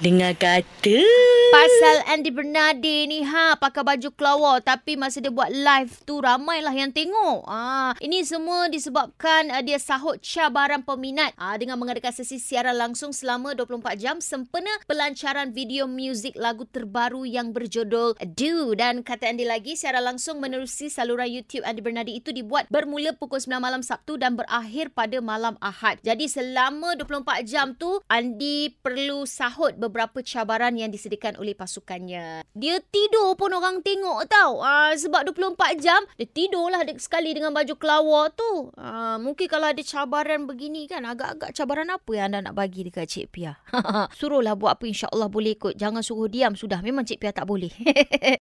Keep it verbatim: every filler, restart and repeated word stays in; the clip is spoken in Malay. Dengar kata pasal Andy Bernadi ni ha pakai baju kelawar, tapi masa dia buat live tu ramailah yang tengok. Ah, ini semua disebabkan uh, dia sahut cabaran peminat ah, dengan mengadakan sesi siaran langsung selama dua puluh empat jam sempena pelancaran video muzik lagu terbaru yang berjudul Do. Dan kata Andy lagi, siaran langsung menerusi saluran YouTube Andy Bernadi itu dibuat bermula pukul sembilan malam Sabtu dan berakhir pada malam Ahad. Jadi selama dua puluh empat jam tu Andy perlu sahut beberapa cabaran yang disediakan oleh pasukannya. Dia tidur pun orang tengok tau. Uh, sebab dua puluh empat jam, dia tidurlah sekali dengan baju kelawar tu. Uh, mungkin kalau ada cabaran begini kan, agak-agak cabaran apa yang anda nak bagi dekat Cik Pia? Suruhlah buat apa, insyaAllah boleh ikut. Jangan suruh diam, sudah. Memang Cik Pia tak boleh.